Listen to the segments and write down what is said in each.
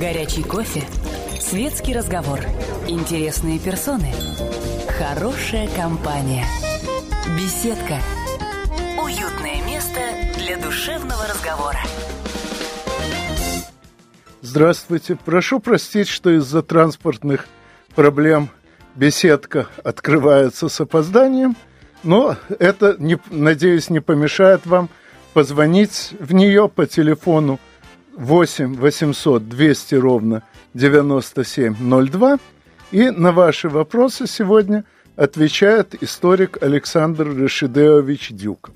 Горячий кофе, светский разговор, интересные персоны, хорошая компания, беседка, уютное место для душевного разговора. Здравствуйте. Прошу простить, что из-за транспортных проблем беседка открывается с опозданием, но это, надеюсь, не помешает вам позвонить в нее по телефону 8 800 200 ровно 9702. И на ваши вопросы сегодня отвечает историк Александр Решидеевич Дюков.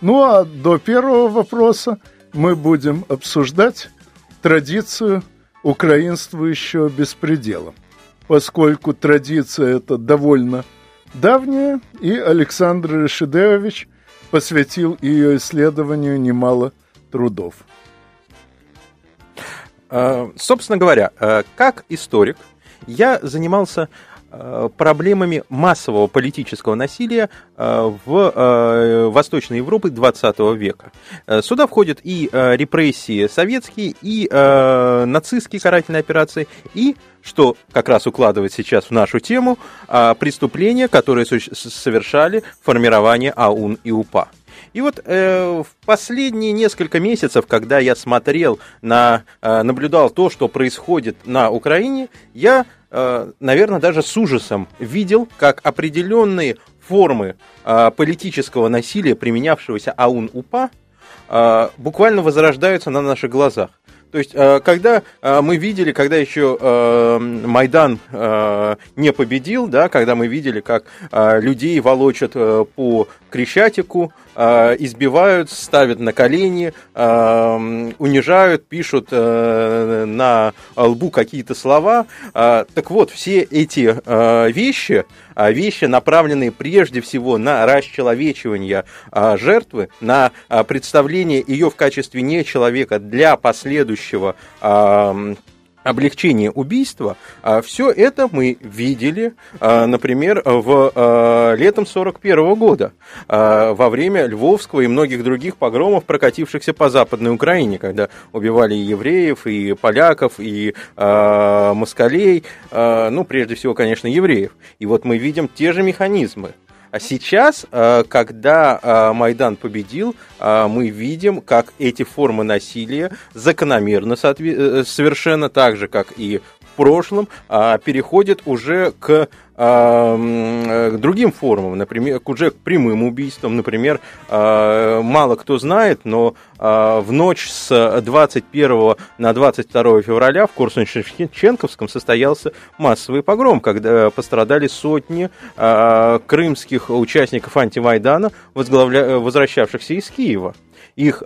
Ну а до первого вопроса мы будем обсуждать традицию украинствующего беспредела, поскольку традиция эта довольно давняя, и Александр Решидеевич посвятил ее исследованию немало трудов. Собственно говоря, как историк я занимался проблемами массового политического насилия в Восточной Европе XX века. Сюда входят и репрессии советские, и нацистские карательные операции, и, что как раз укладывает сейчас в нашу тему, преступления, которые совершали формирование АУН и УПА. И вот в последние несколько месяцев, когда я наблюдал то, что происходит на Украине, я, наверное, даже с ужасом видел, как определенные формы политического насилия, применявшегося АУН-УПА, буквально возрождаются на наших глазах. То есть, когда мы видели, когда еще Майдан не победил, да, когда мы видели, как людей волочат по Крещатику, избивают, ставят на колени, унижают, пишут на лбу какие-то слова. Так вот, все эти вещи, направленные прежде всего на расчеловечивание жертвы, на представление ее в качестве не человека для последующего облегчение убийства, все это мы видели, например, в летом 1941 года, во время Львовского и многих других погромов, прокатившихся по Западной Украине, когда убивали и евреев, и поляков, и москалей, ну, прежде всего, конечно, евреев. И вот мы видим те же механизмы. А сейчас, когда Майдан победил, мы видим, как эти формы насилия закономерно, совершенно так же, как и в прошлом, переходят уже к другим формам, например, уже к прямым убийствам. Например, мало кто знает, но в ночь с 21 на 22 февраля в Корсунь-Шевченковском состоялся массовый погром, когда пострадали сотни крымских участников антимайдана, возвращавшихся из Киева. Их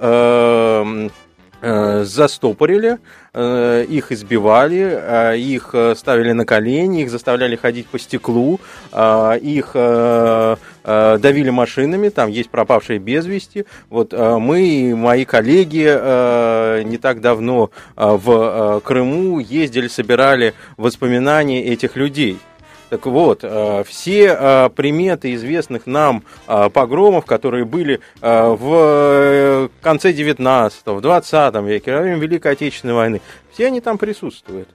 застопорили, их избивали, их ставили на колени, их заставляли ходить по стеклу, их давили машинами, там есть пропавшие без вести. Вот мы и мои коллеги не так давно в Крыму ездили, собирали воспоминания этих людей. Так вот, все приметы известных нам погромов, которые были в конце 19-го, в 20 веке, во время Великой Отечественной войны, все они там присутствуют.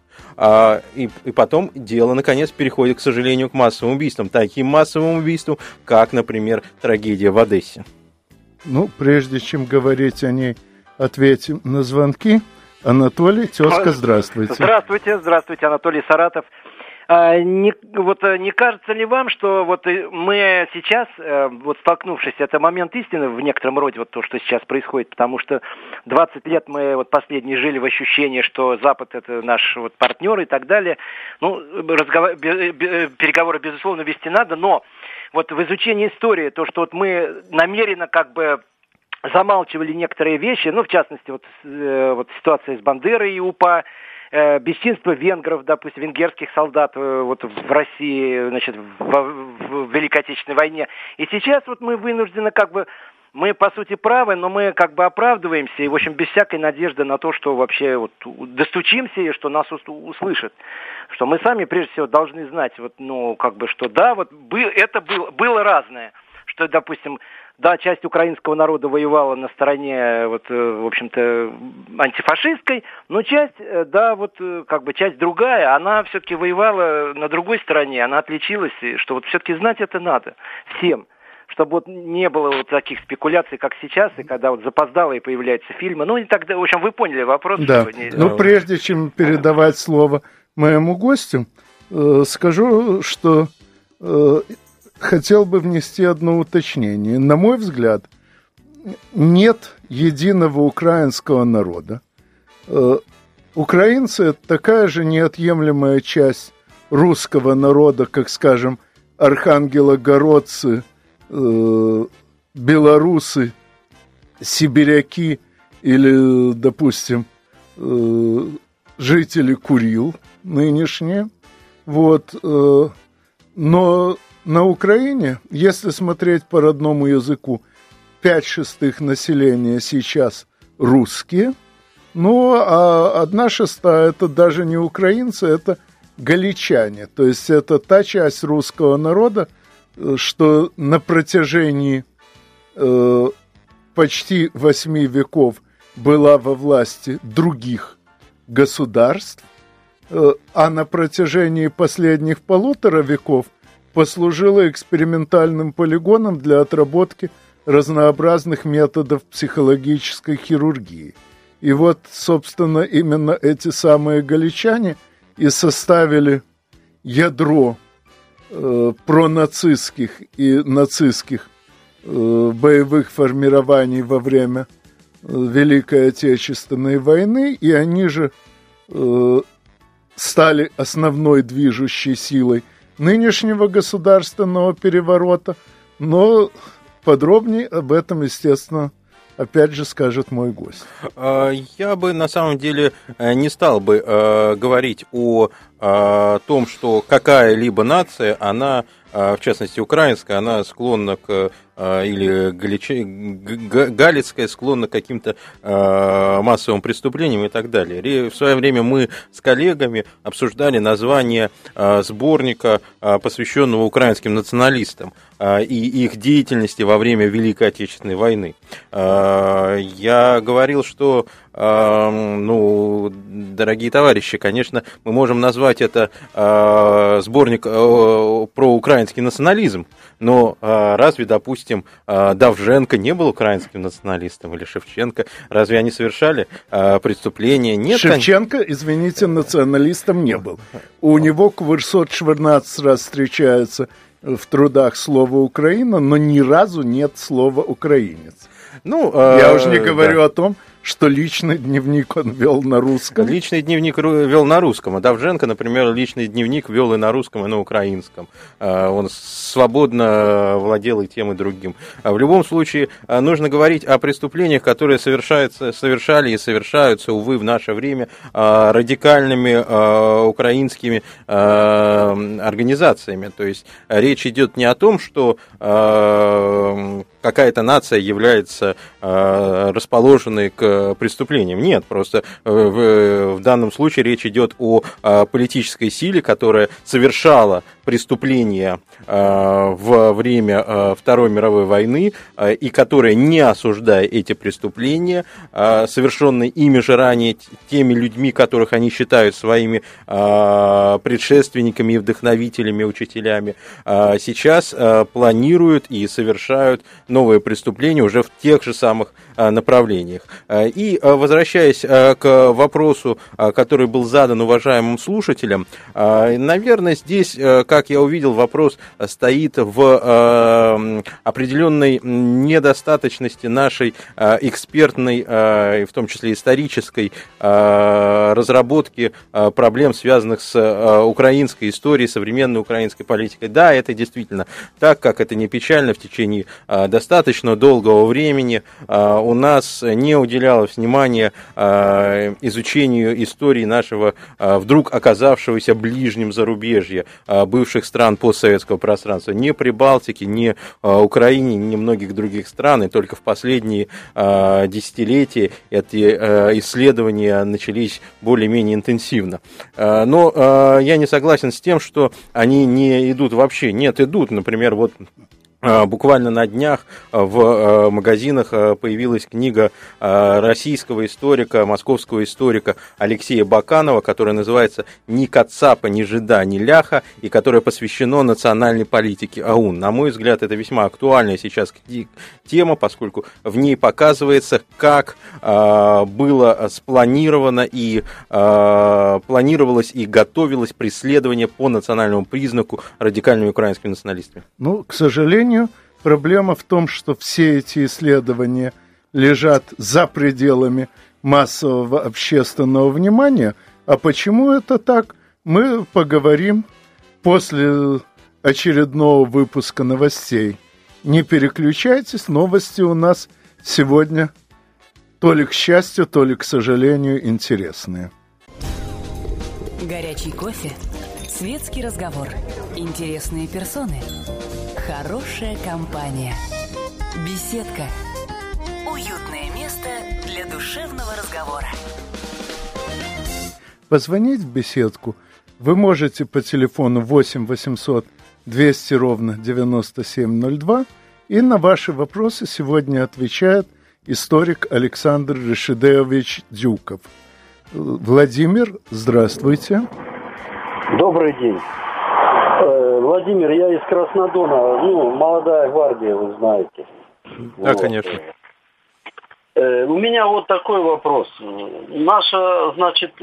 И потом дело, наконец, переходит, к сожалению, к массовым убийствам. Таким массовым убийствам, как, например, трагедия в Одессе. Ну, прежде чем говорить о ней, ответим на звонки. Анатолий, тезка, здравствуйте. Здравствуйте, здравствуйте, Анатолий, Саратов. Не кажется ли вам, что мы сейчас, столкнувшись, это момент истины в некотором роде, то, что сейчас происходит, потому что 20 лет мы последние жили в ощущении, что Запад – это наш партнер и так далее. Переговоры, безусловно, вести надо, но в изучении истории, то, что мы намеренно замалчивали некоторые вещи, в частности, ситуация с Бандерой и УПА, бесчинство венгров, допустим, венгерских солдат в России, в Великой Отечественной войне. И сейчас мы вынуждены мы, по сути, правы, но мы оправдываемся, и, в общем, без всякой надежды на то, что вообще достучимся, и что нас услышат. Что мы сами, прежде всего, должны знать, что да, было разное. Что, допустим, Да, часть украинского народа воевала на стороне, вот, в общем-то, антифашистской, но часть, да, вот, как бы часть другая, она все-таки воевала на другой стороне, она отличилась, и что вот все-таки знать это надо всем, чтобы вот не было вот таких спекуляций, как сейчас, и когда вот запоздалые появляются фильмы. Ну, и тогда, в общем, вы поняли вопрос. Да. Ну, прежде чем передавать слово моему гостю, скажу, что... хотел бы внести одно уточнение. На мой взгляд, нет единого украинского народа. Украинцы – это такая же неотъемлемая часть русского народа, как, скажем, архангелогородцы, белорусы, сибиряки или, допустим, жители Курил нынешние. Вот. Но... на Украине, если смотреть по родному языку, 5/6 населения сейчас русские, ну, а 1/6 это даже не украинцы, это галичане. То есть это та часть русского народа, что на протяжении почти 8 веков была во власти других государств, а на протяжении последних 1,5 веков послужила экспериментальным полигоном для отработки разнообразных методов психологической хирургии. И вот, собственно, именно эти самые галичане и составили ядро пронацистских и нацистских боевых формирований во время Великой Отечественной войны, и они же стали основной движущей силой нынешнего государственного переворота, но подробнее об этом, естественно, опять же скажет мой гость. Я бы, на самом деле, не стал бы говорить о том, что какая-либо нация, она, в частности, украинская, она склонна к, или галицкая склонна к каким-то массовым преступлениям и так далее. В свое время мы с коллегами обсуждали название сборника, посвященного украинским националистам и их деятельности во время Великой Отечественной войны. Я говорил, что, ну, дорогие товарищи, конечно, мы можем назвать это сборник про украинский национализм, но разве, допустим, Давженко не был украинским националистом или Шевченко? Разве они совершали преступления? Нет, Шевченко, извините, националистом не был. У него Квырсот 14 раз встречается в трудах слово «Украина», но ни разу нет слова «украинец». Ну, я уж не говорю да. о том, что личный дневник он вел на русском. Личный дневник вел на русском. А Давженко, например, личный дневник вел и на русском, и на украинском. Он свободно владел и тем, и другим. В любом случае, нужно говорить о преступлениях, которые совершали и совершаются, увы, в наше время радикальными украинскими организациями. То есть, речь идет не о том, что какая-то нация является расположенной к преступлениям. Нет, просто в данном случае речь идет о политической силе, которая совершала преступления во время Второй мировой войны и которая, не осуждая эти преступления, совершенные ими же ранее теми людьми, которых они считают своими предшественниками и вдохновителями, учителями, сейчас планируют и совершают новые преступления уже в тех же самых направлениях. И возвращаясь к вопросу, который был задан уважаемым слушателям, наверное, здесь, как я увидел, вопрос стоит в определенной недостаточности нашей экспертной, в том числе исторической, разработки проблем, связанных с украинской историей, современной украинской политикой. Да, это действительно так, как это не печально, в течение достаточно долгого времени у нас не уделялось внимания изучению истории нашего вдруг оказавшегося ближним зарубежья, бывших стран постсоветского пространства, ни Прибалтики, ни Украине, ни многих других стран, и только в последние десятилетия эти исследования начались более-менее интенсивно. Но я не согласен с тем, что они не идут вообще. Нет, идут, например, вот... Буквально на днях в магазинах появилась книга российского историка, московского историка Алексея Баканова, которая называется «Ни Кацапа, ни Жида, ни Ляха», и которая посвящена национальной политике АУН. На мой взгляд, это весьма актуальная сейчас тема, поскольку в ней показывается, как было спланировано и планировалось и готовилось преследование по национальному признаку радикальными украинскими националистами. Ну, к сожалению, проблема в том, что все эти исследования лежат за пределами массового общественного внимания. А почему это так, мы поговорим после очередного выпуска новостей. Не переключайтесь, новости у нас сегодня то ли к счастью, то ли к сожалению интересные. Горячий кофе, светский разговор, интересные персоны, хорошая компания. Беседка. Уютное место для душевного разговора. Позвонить в беседку вы можете по телефону 8 800 200 ровно 9702. И на ваши вопросы сегодня отвечает историк Александр Решидеевич Дюков. Владимир, здравствуйте. Добрый день. Владимир, я из Краснодона, молодая гвардия, вы знаете. Да, вот. Конечно. У меня вот такой вопрос. Наша, значит,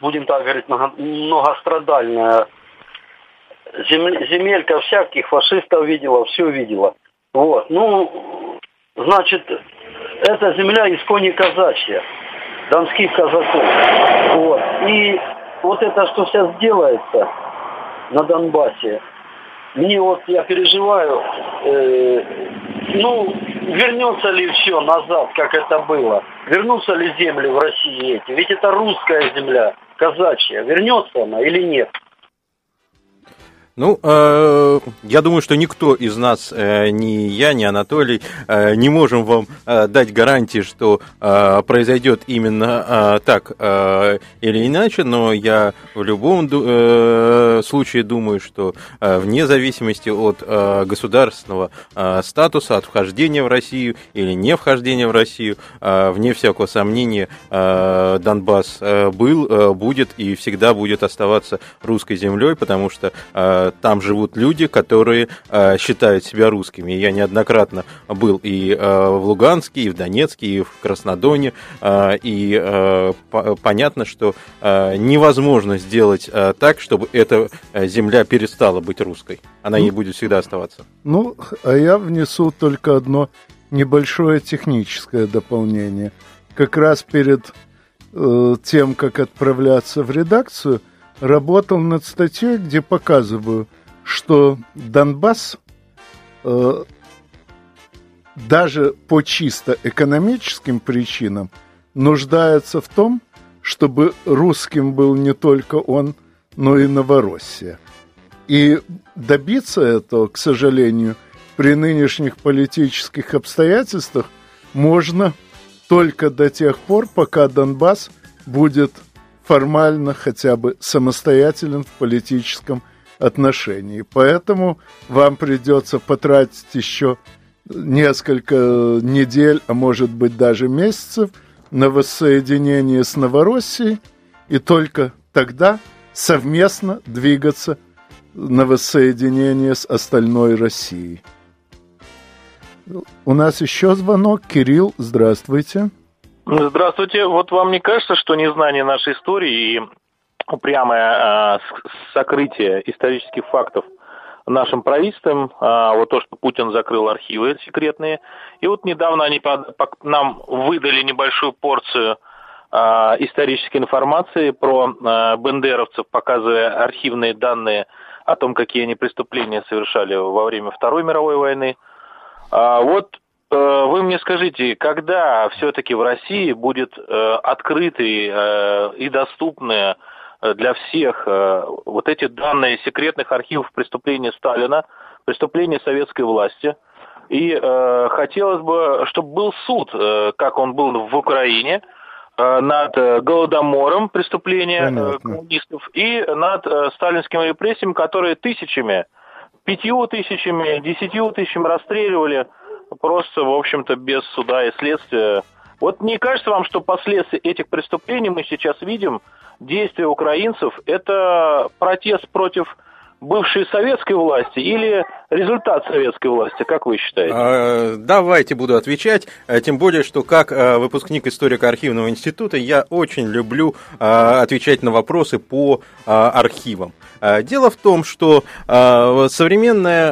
будем так говорить, многострадальная земелька всяких фашистов видела, все видела. Вот, значит, эта земля исконно казачья, донских казаков. Вот, и вот это, что сейчас делается на Донбассе, мне вот я переживаю, вернется ли все назад, как это было? Вернутся ли земли в России эти? Ведь это русская земля, казачья. Вернется она или нет? Я думаю, что никто из нас, ни я, ни Анатолий, не можем вам дать гарантии, что произойдет именно так или иначе, но я в любом случае думаю, что вне зависимости от государственного статуса, от вхождения в Россию или не вхождения в Россию, вне всякого сомнения, Донбасс был, будет и всегда будет оставаться русской землей, потому что там живут люди, которые считают себя русскими. Я неоднократно был и в Луганске, и в Донецке, и в Краснодоне. Понятно, что невозможно сделать так, чтобы эта земля перестала быть русской. Она ей будет всегда оставаться. А я внесу только одно небольшое техническое дополнение. Как раз перед тем, как отправляться в редакцию, работал над статьей, где показываю, что Донбасс даже по чисто экономическим причинам нуждается в том, чтобы русским был не только он, но и Новороссия. И добиться этого, к сожалению, при нынешних политических обстоятельствах можно только до тех пор, пока Донбасс будет формально хотя бы самостоятелен в политическом отношении. Поэтому вам придется потратить еще несколько недель, а может быть даже месяцев, на воссоединение с Новороссией, и только тогда совместно двигаться на воссоединение с остальной Россией. У нас еще звонок. Кирилл, здравствуйте. Здравствуйте. Вот вам не кажется, что незнание нашей истории и упрямое сокрытие исторических фактов нашим правительством, то, что Путин закрыл архивы секретные, и вот недавно они нам выдали небольшую порцию исторической информации про бендеровцев, показывая архивные данные о том, какие они преступления совершали во время Второй мировой войны. Вы мне скажите, когда все-таки в России будет открытые и доступные для всех вот эти данные секретных архивов преступлений Сталина, преступлений советской власти? И хотелось бы, чтобы был суд, как он был в Украине, над Голодомором, преступления коммунистов, и над сталинскими репрессиями, которые тысячами 5 тысячами, 10 тысячами расстреливали просто, в общем-то, без суда и следствия. Вот не кажется вам, что последствия этих преступлений мы сейчас видим, действия украинцев, это протест против бывшей советской власти или результат советской власти, как вы считаете? Давайте буду отвечать, тем более, что как выпускник историко-архивного института я очень люблю отвечать на вопросы по архивам. Дело в том, что современные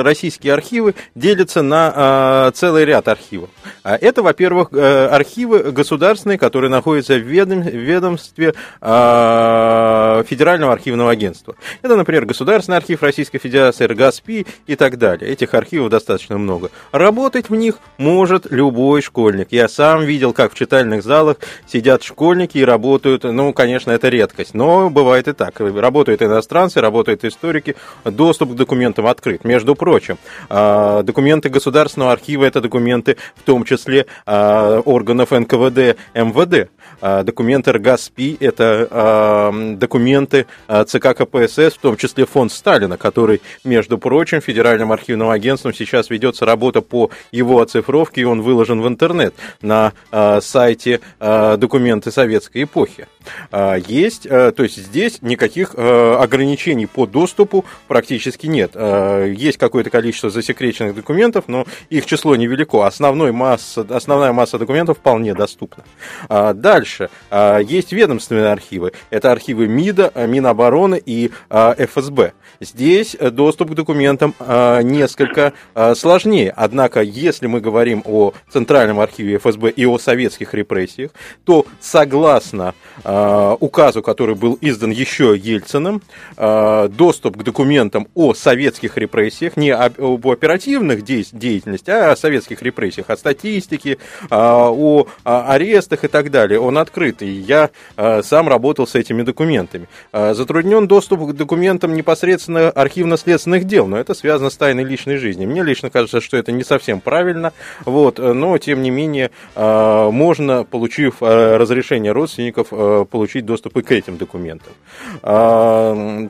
российские архивы делятся на целый ряд архивов. Это, во-первых, архивы государственные, которые находятся в ведомстве Федерального архивного агентства. Это, например, Государственный архив Российской Федерации, РГАСПИ и так далее. Этих архивов достаточно много. Работать в них может любой школьник. Я сам видел, как в читальных залах сидят школьники и работают. Ну, конечно, это редкость, но бывает и так. Работают иностранцы, работают историки, доступ к документам открыт. Между прочим, документы Государственного архива – это документы в том числе органов НКВД, МВД. Документы РГАСПИ – это документы ЦК КПСС, в том числе фонд Сталина, который, между прочим, Федеральным архивным агентством сейчас ведется работа по его оцифровке, и он выложен в интернет на сайте «Документы советской эпохи». Есть, то есть здесь никаких ограничений по доступу практически нет. Есть какое-то количество засекреченных документов, но их число невелико. Основная масса документов вполне доступна. Дальше. Есть ведомственные архивы. Это архивы МИДа, Минобороны и ФСБ. Здесь доступ к документам несколько сложнее. Однако, если мы говорим о Центральном архиве ФСБ и о советских репрессиях, то согласно указу, который был издан еще Ельциным, доступ к документам о советских репрессиях, не об оперативных деятельности, а о советских репрессиях, о статистике, о арестах и так далее, он открыт, и я сам работал с этими документами. Затруднен доступ к документам непосредственно архивно-следственных дел, но это связано с тайной личной жизни. Мне лично кажется, что это не совсем правильно, вот, но, тем не менее, можно, получив разрешение родственников, получить доступ и к этим документам.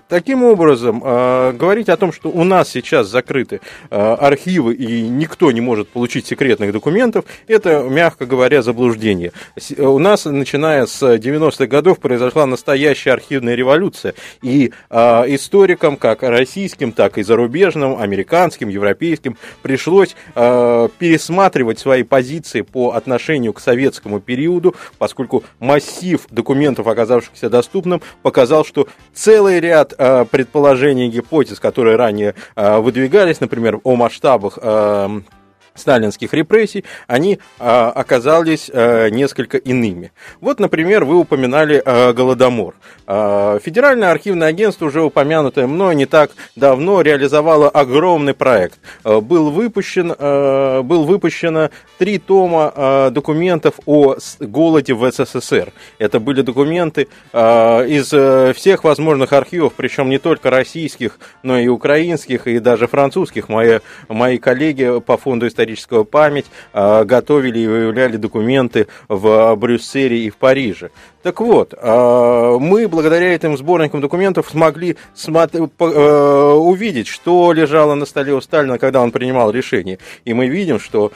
Таким образом, говорить о том, что у нас сейчас закрыты архивы и никто не может получить секретных документов, это, мягко говоря, заблуждение. У нас, начиная с 90-х годов, произошла настоящая архивная революция, и историкам, как российским, так и зарубежным, американским, европейским, пришлось пересматривать свои позиции по отношению к советскому периоду, поскольку массив документов, оказавшихся доступным, показал, что целый ряд предположений и гипотез, которые ранее выдвигались, например, о масштабах сталинских репрессий, они оказались несколько иными. Вот, например, вы упоминали Голодомор. Федеральное архивное агентство, уже упомянутое мной не так давно, реализовало огромный проект. Было выпущено 3 тома документов о голоде в СССР. Это были документы из всех возможных архивов, причем не только российских, но и украинских, и даже французских. Мои коллеги по фонду исторического память готовили и выявляли документы в Брюсселе и в Париже. Так вот, мы благодаря этим сборникам документов смогли увидеть, что лежало на столе у Сталина, когда он принимал решение. И мы видим, что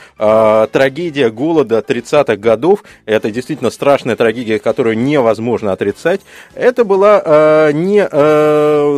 трагедия голода 30-х годов, это действительно страшная трагедия, которую невозможно отрицать, это была не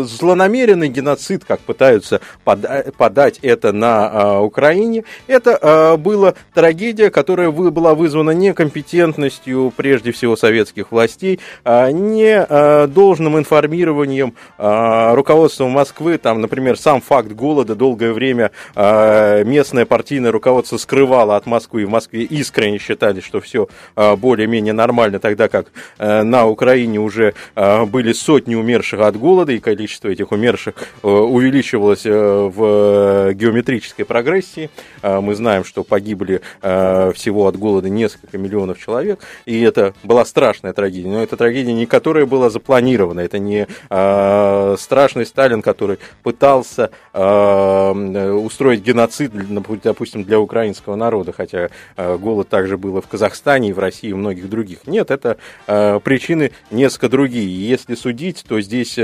злонамеренный геноцид, как пытаются подать это на Украине, это была трагедия, которая была вызвана некомпетентностью, прежде всего, советских властей, не должным информированием руководства Москвы. Там, например, сам факт голода долгое время местное партийное руководство скрывало от Москвы, и в Москве искренне считали, что все более-менее нормально, тогда как на Украине уже были сотни умерших от голода, и количество этих умерших увеличивалось в геометрической прогрессии. Мы знаем, что погибли всего от голода несколько миллионов человек, и это была страшная трагедия, трагедия, но это трагедия, не которая была запланирована, это не страшный Сталин, который пытался устроить геноцид, допустим, для украинского народа, хотя голод также был и в Казахстане, и в России, и в многих других. Нет, это причины несколько другие. Если судить, то здесь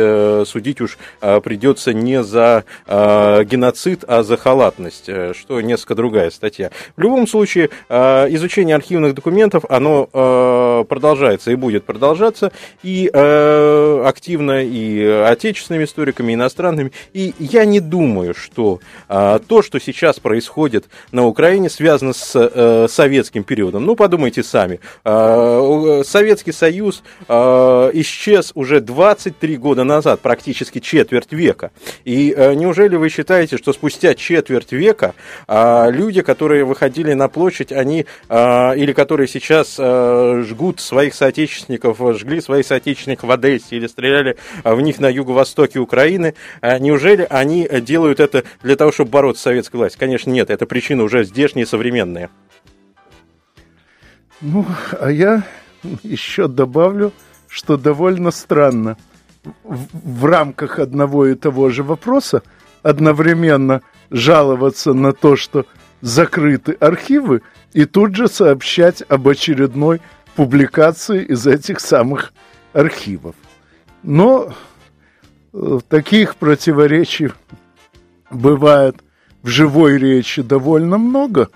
судить уж придется не за геноцид, а за халатность, что несколько другая статья. В любом случае, изучение архивных документов, оно продолжается и будет продолжаться, и активно и отечественными историками, и иностранными. И я не думаю, что то, что сейчас происходит на Украине, связано с советским периодом. Ну, подумайте сами. Советский Союз исчез уже 23 года назад, практически четверть века. И неужели вы считаете, что спустя четверть века люди, которые выходили на площадь, они или которые сейчас жгут своих соотечественников, жгли своих соотечественников в Одессе или стреляли в них на юго-востоке Украины, неужели они делают это для того, чтобы бороться с советской властью? Конечно, нет, это причины уже здешние, современные. Ну, а я еще добавлю, что довольно странно в рамках одного и того же вопроса одновременно жаловаться на то, что закрыты архивы, и тут же сообщать об очередной публикации из этих самых архивов. Но таких противоречий бывает в живой речи довольно много.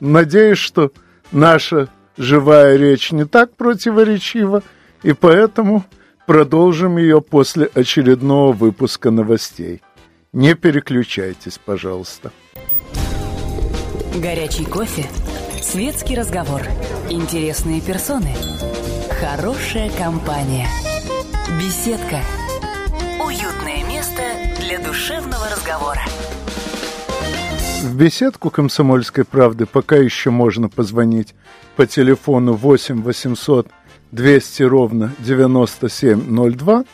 Надеюсь, что наша живая речь не так противоречива, и поэтому продолжим ее после очередного выпуска новостей. Не переключайтесь, пожалуйста. Горячий кофе, светский разговор, интересные персоны, хорошая компания, беседка, уютное место для душевного разговора. В беседку «Комсомольской правды» пока еще можно позвонить по телефону 8 800 200 ровно 9702.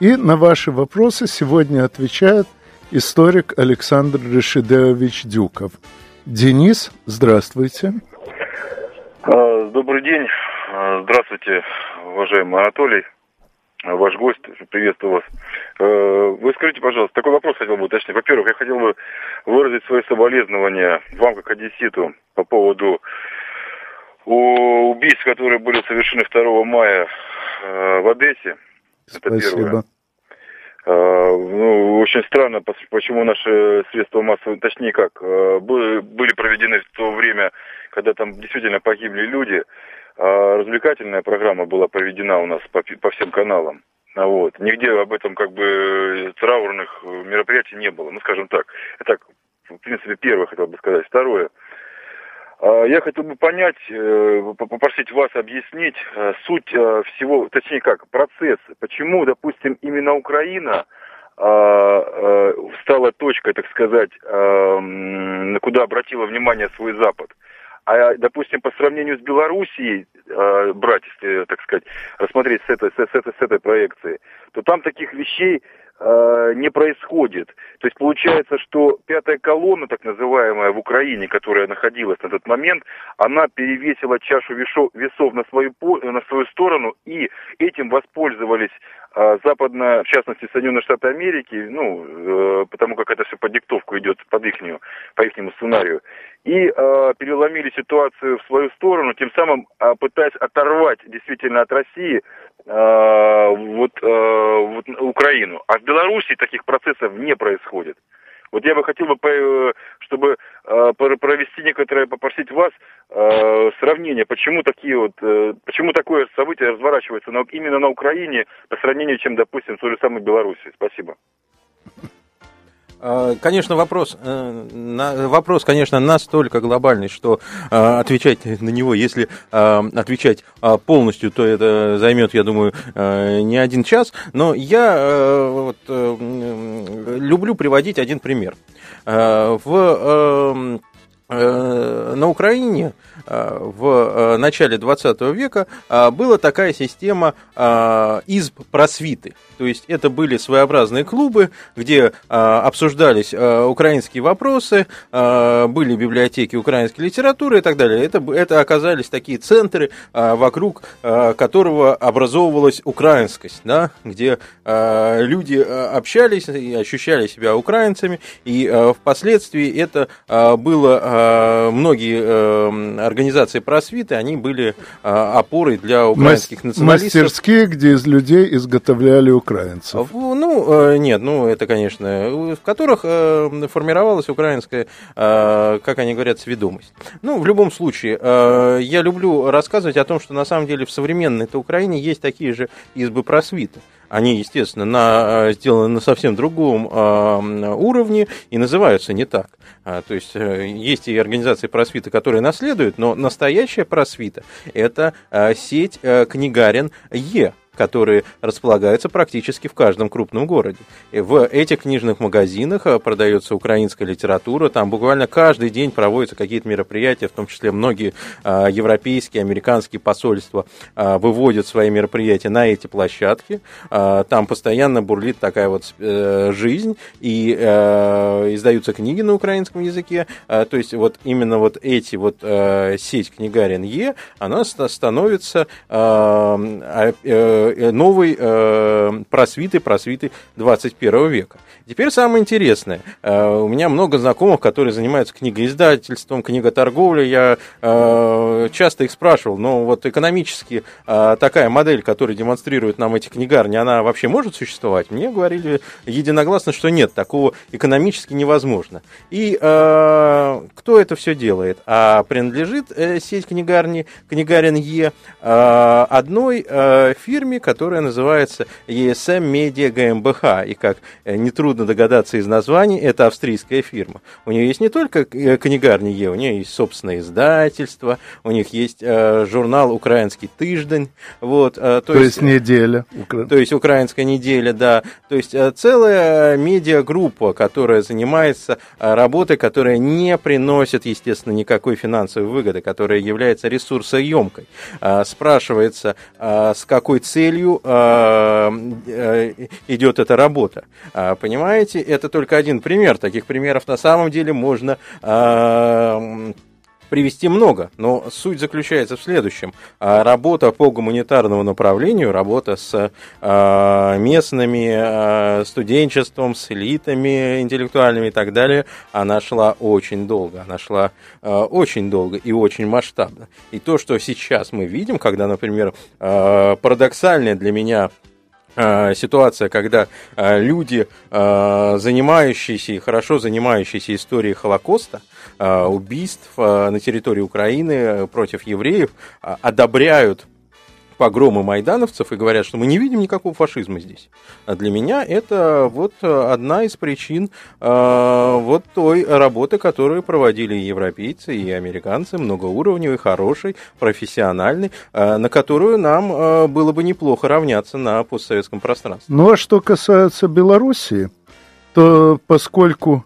И на ваши вопросы сегодня отвечает историк Александр Решидеевич Дюков. Денис, здравствуйте. Добрый день. Здравствуйте, уважаемый Анатолий. Ваш гость, приветствую вас. Вы скажите, пожалуйста, такой вопрос хотел бы уточнить. Во-первых, я хотел бы выразить свои соболезнования вам, как одесситу, по поводу убийств, которые были совершены 2 мая в Одессе. Это спасибо. Первое. Ну, очень странно, почему наши средства массовой, точнее как, были проведены в то время, когда там действительно погибли люди. Развлекательная программа была проведена у нас по всем каналам. Вот. Нигде об этом как бы траурных мероприятий не было, ну скажем так. Это, в принципе, первое хотел бы сказать. Второе. Я хотел бы понять, попросить вас объяснить суть всего, точнее как, процесс. Почему, допустим, именно Украина стала точкой, так сказать, куда обратила внимание свой Запад? А, допустим, по сравнению с Белоруссией, брать, если, так сказать, рассмотреть с этой проекции, то там таких вещей не происходит. То есть получается, что пятая колонна, так называемая, в Украине, которая находилась на тот момент, она перевесила чашу весов на свою сторону, и этим воспользовались западная, в частности, Соединенные Штаты Америки, ну, потому как это все под диктовку идет, по ихнему сценарию, и переломили ситуацию в свою сторону, тем самым пытаясь оторвать действительно от России Украину. А в Беларуси таких процессов не происходит. Вот я бы хотел, чтобы провести некоторое, попросить вас сравнение, почему такое событие разворачивается именно на Украине по сравнению, чем, допустим, с той же самой Белоруссией. Спасибо. Конечно, вопрос, конечно, настолько глобальный, что отвечать на него, если отвечать полностью, то это займет, я думаю, не один час. Но я люблю приводить один пример. На Украине в начале 20 века была такая система изб просвиты. То есть это были своеобразные клубы, где обсуждались украинские вопросы, были библиотеки украинской литературы и так далее. Это оказались такие центры, вокруг которого образовывалась украинскость, да, где люди общались и ощущали себя украинцами, и впоследствии это было многие организации просвиты, они были опорой для украинских националистов. Мастерские, где из людей изготовляли украинцев. Это, конечно, в которых формировалась украинская, как они говорят, сведомость. В любом случае, я люблю рассказывать о том, что на самом деле в современной-то Украине есть такие же избы просвиты. Они, естественно, сделаны на совсем другом уровне и называются не так. То есть есть и организации просвиты, которые наследуют, но настоящая просвита – это сеть книгарен Є, которые располагаются практически в каждом крупном городе. И в этих книжных магазинах продается украинская литература, там буквально каждый день проводятся какие-то мероприятия, в том числе многие европейские, американские посольства выводят свои мероприятия на эти площадки, там постоянно бурлит такая вот жизнь, и издаются книги на украинском языке, то есть сеть книгарен Є, она становится новой просвиты 21 века. Теперь самое интересное. У меня много знакомых, которые занимаются книгоиздательством, книготорговлей. Я часто их спрашивал, экономически такая модель, которую демонстрируют нам эти книгарни, она вообще может существовать? Мне говорили единогласно, что нет, такого экономически невозможно. И кто это все делает? А принадлежит сеть книгарни, книгарен Є, одной фирме, которая называется ESM Media GmbH, и, как нетрудно догадаться из названия, это австрийская фирма. У нее есть не только книгарня Є, у нее есть собственное издательство, у них есть журнал «Украинский тыждень». То есть неделя. То есть «Украинская неделя», да. То есть целая медиагруппа, которая занимается работой, которая не приносит, естественно, никакой финансовой выгоды, которая является ресурсоемкой. Спрашивается, с какой целью идет эта работа. Понимаете, это только один пример. Таких примеров на самом деле можно привести много, но суть заключается в следующем. Работа по гуманитарному направлению, работа с местными, студенчеством, с элитами интеллектуальными и так далее, она шла очень долго. Она шла очень долго и очень масштабно. И то, что сейчас мы видим, когда, например, парадоксальное для меня ситуация, когда люди, занимающиеся и хорошо занимающиеся историей Холокоста, убийств на территории Украины против евреев, одобряют погромы майдановцев и говорят, что мы не видим никакого фашизма здесь. А для меня это одна из причин той работы, которую проводили и европейцы, и американцы, многоуровневой, хорошей, профессиональной, на которую нам было бы неплохо равняться на постсоветском пространстве. А что касается Белоруссии, то поскольку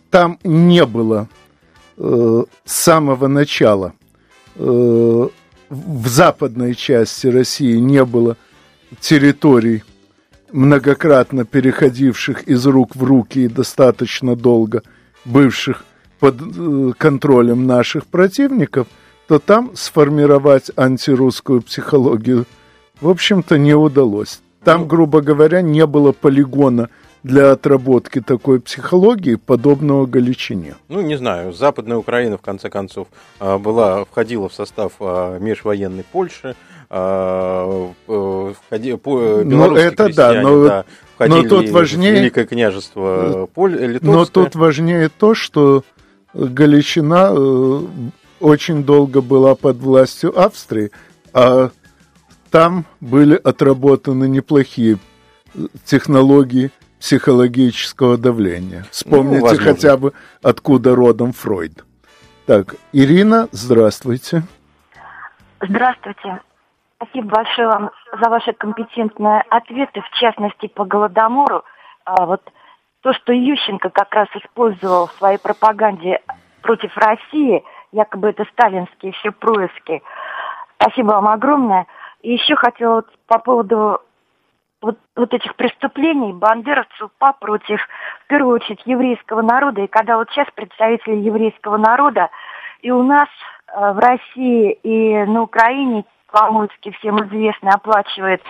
там не было с самого начала в западной части России не было территорий, многократно переходивших из рук в руки и достаточно долго бывших под контролем наших противников, то там сформировать антирусскую психологию, в общем-то, не удалось. Там, грубо говоря, не было полигона для отработки такой психологии, подобного Галичине. Не знаю, Западная Украина, в конце концов, входила в состав межвоенной Польши, белорусские крестьяне, входили в Великое княжество Литовское. Но тут важнее то, что Галичина очень долго была под властью Австрии, а там были отработаны неплохие технологии психологического давления. Вспомните хотя бы, откуда родом Фройд. Так, Ирина, здравствуйте. Здравствуйте. Спасибо большое вам за ваши компетентные ответы, в частности, по Голодомору. То, что Ющенко как раз использовал в своей пропаганде против России, якобы это сталинские все происки. Спасибо вам огромное. И еще хотела вот по поводу вот этих преступлений бандеровцев УПА против, в первую очередь, еврейского народа. И когда вот сейчас представители еврейского народа и у нас в России, и на Украине, Коломойский всем известный, оплачивает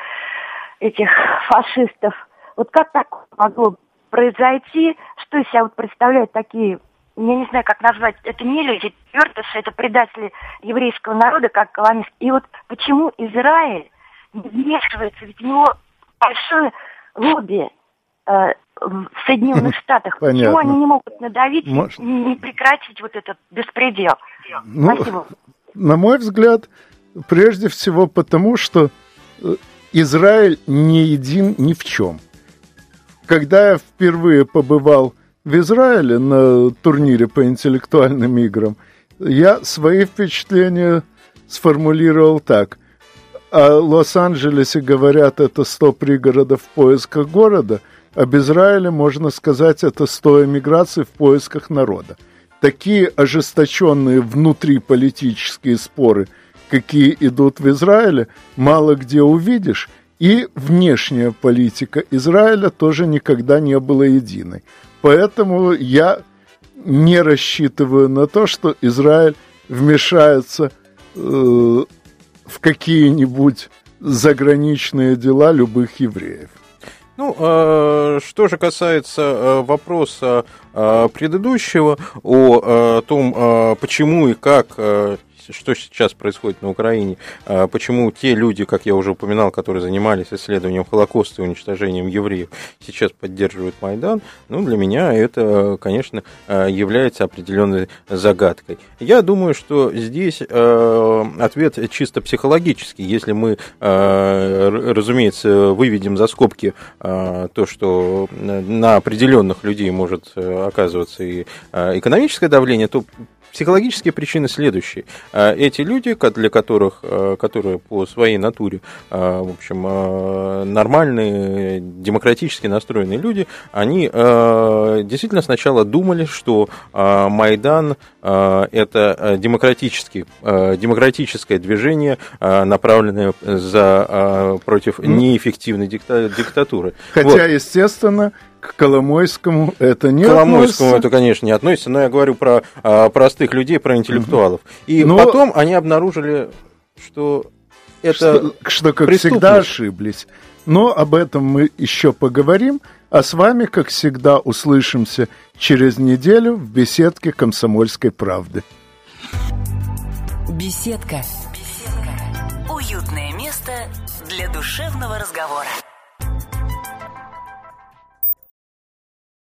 этих фашистов. Вот как так могло произойти? Что из себя вот представляют такие, я не знаю, как назвать, это не люди, твердыши, это предатели еврейского народа, как колонисты. И вот почему Израиль не вмешивается, ведь у него большое лобби в Соединенных Штатах. Понятно. Почему они не могут надавить, не прекратить вот этот беспредел? Ну, спасибо. На мой взгляд, прежде всего потому, что Израиль не един ни в чем. Когда я впервые побывал в Израиле на турнире по интеллектуальным играм, я свои впечатления сформулировал так. О Лос-Анджелесе говорят, это 100 пригородов в поисках города, об Израиле можно сказать, это 100 эмиграций в поисках народа. Такие ожесточенные внутриполитические споры, какие идут в Израиле, мало где увидишь, и внешняя политика Израиля тоже никогда не была единой. Поэтому я не рассчитываю на то, что Израиль вмешается в какие-нибудь заграничные дела любых евреев. Ну, что же касается вопроса предыдущего о том, почему и как, что сейчас происходит на Украине, почему те люди, как я уже упоминал, которые занимались исследованием Холокоста и уничтожением евреев, сейчас поддерживают Майдан, ну, для меня это, конечно, является определенной загадкой. Я думаю, что здесь ответ чисто психологический. Если мы, разумеется, выведем за скобки то, что на определенных людей может оказываться и экономическое давление, то психологические причины следующие. Эти люди, для которых, которые по своей натуре, в общем, нормальные, демократически настроенные люди, они действительно сначала думали, что Майдан – это демократическое движение, направленное против неэффективной диктатуры. Хотя, вот, естественно, к Коломойскому это не относится. К Коломойскому это, конечно, не относится, но я говорю про простых людей, про интеллектуалов. И потом они обнаружили, что это что как всегда, ошиблись. Но об этом мы еще поговорим. А с вами, как всегда, услышимся через неделю в беседке «Комсомольской правды». Беседка. Беседка. Уютное место для душевного разговора.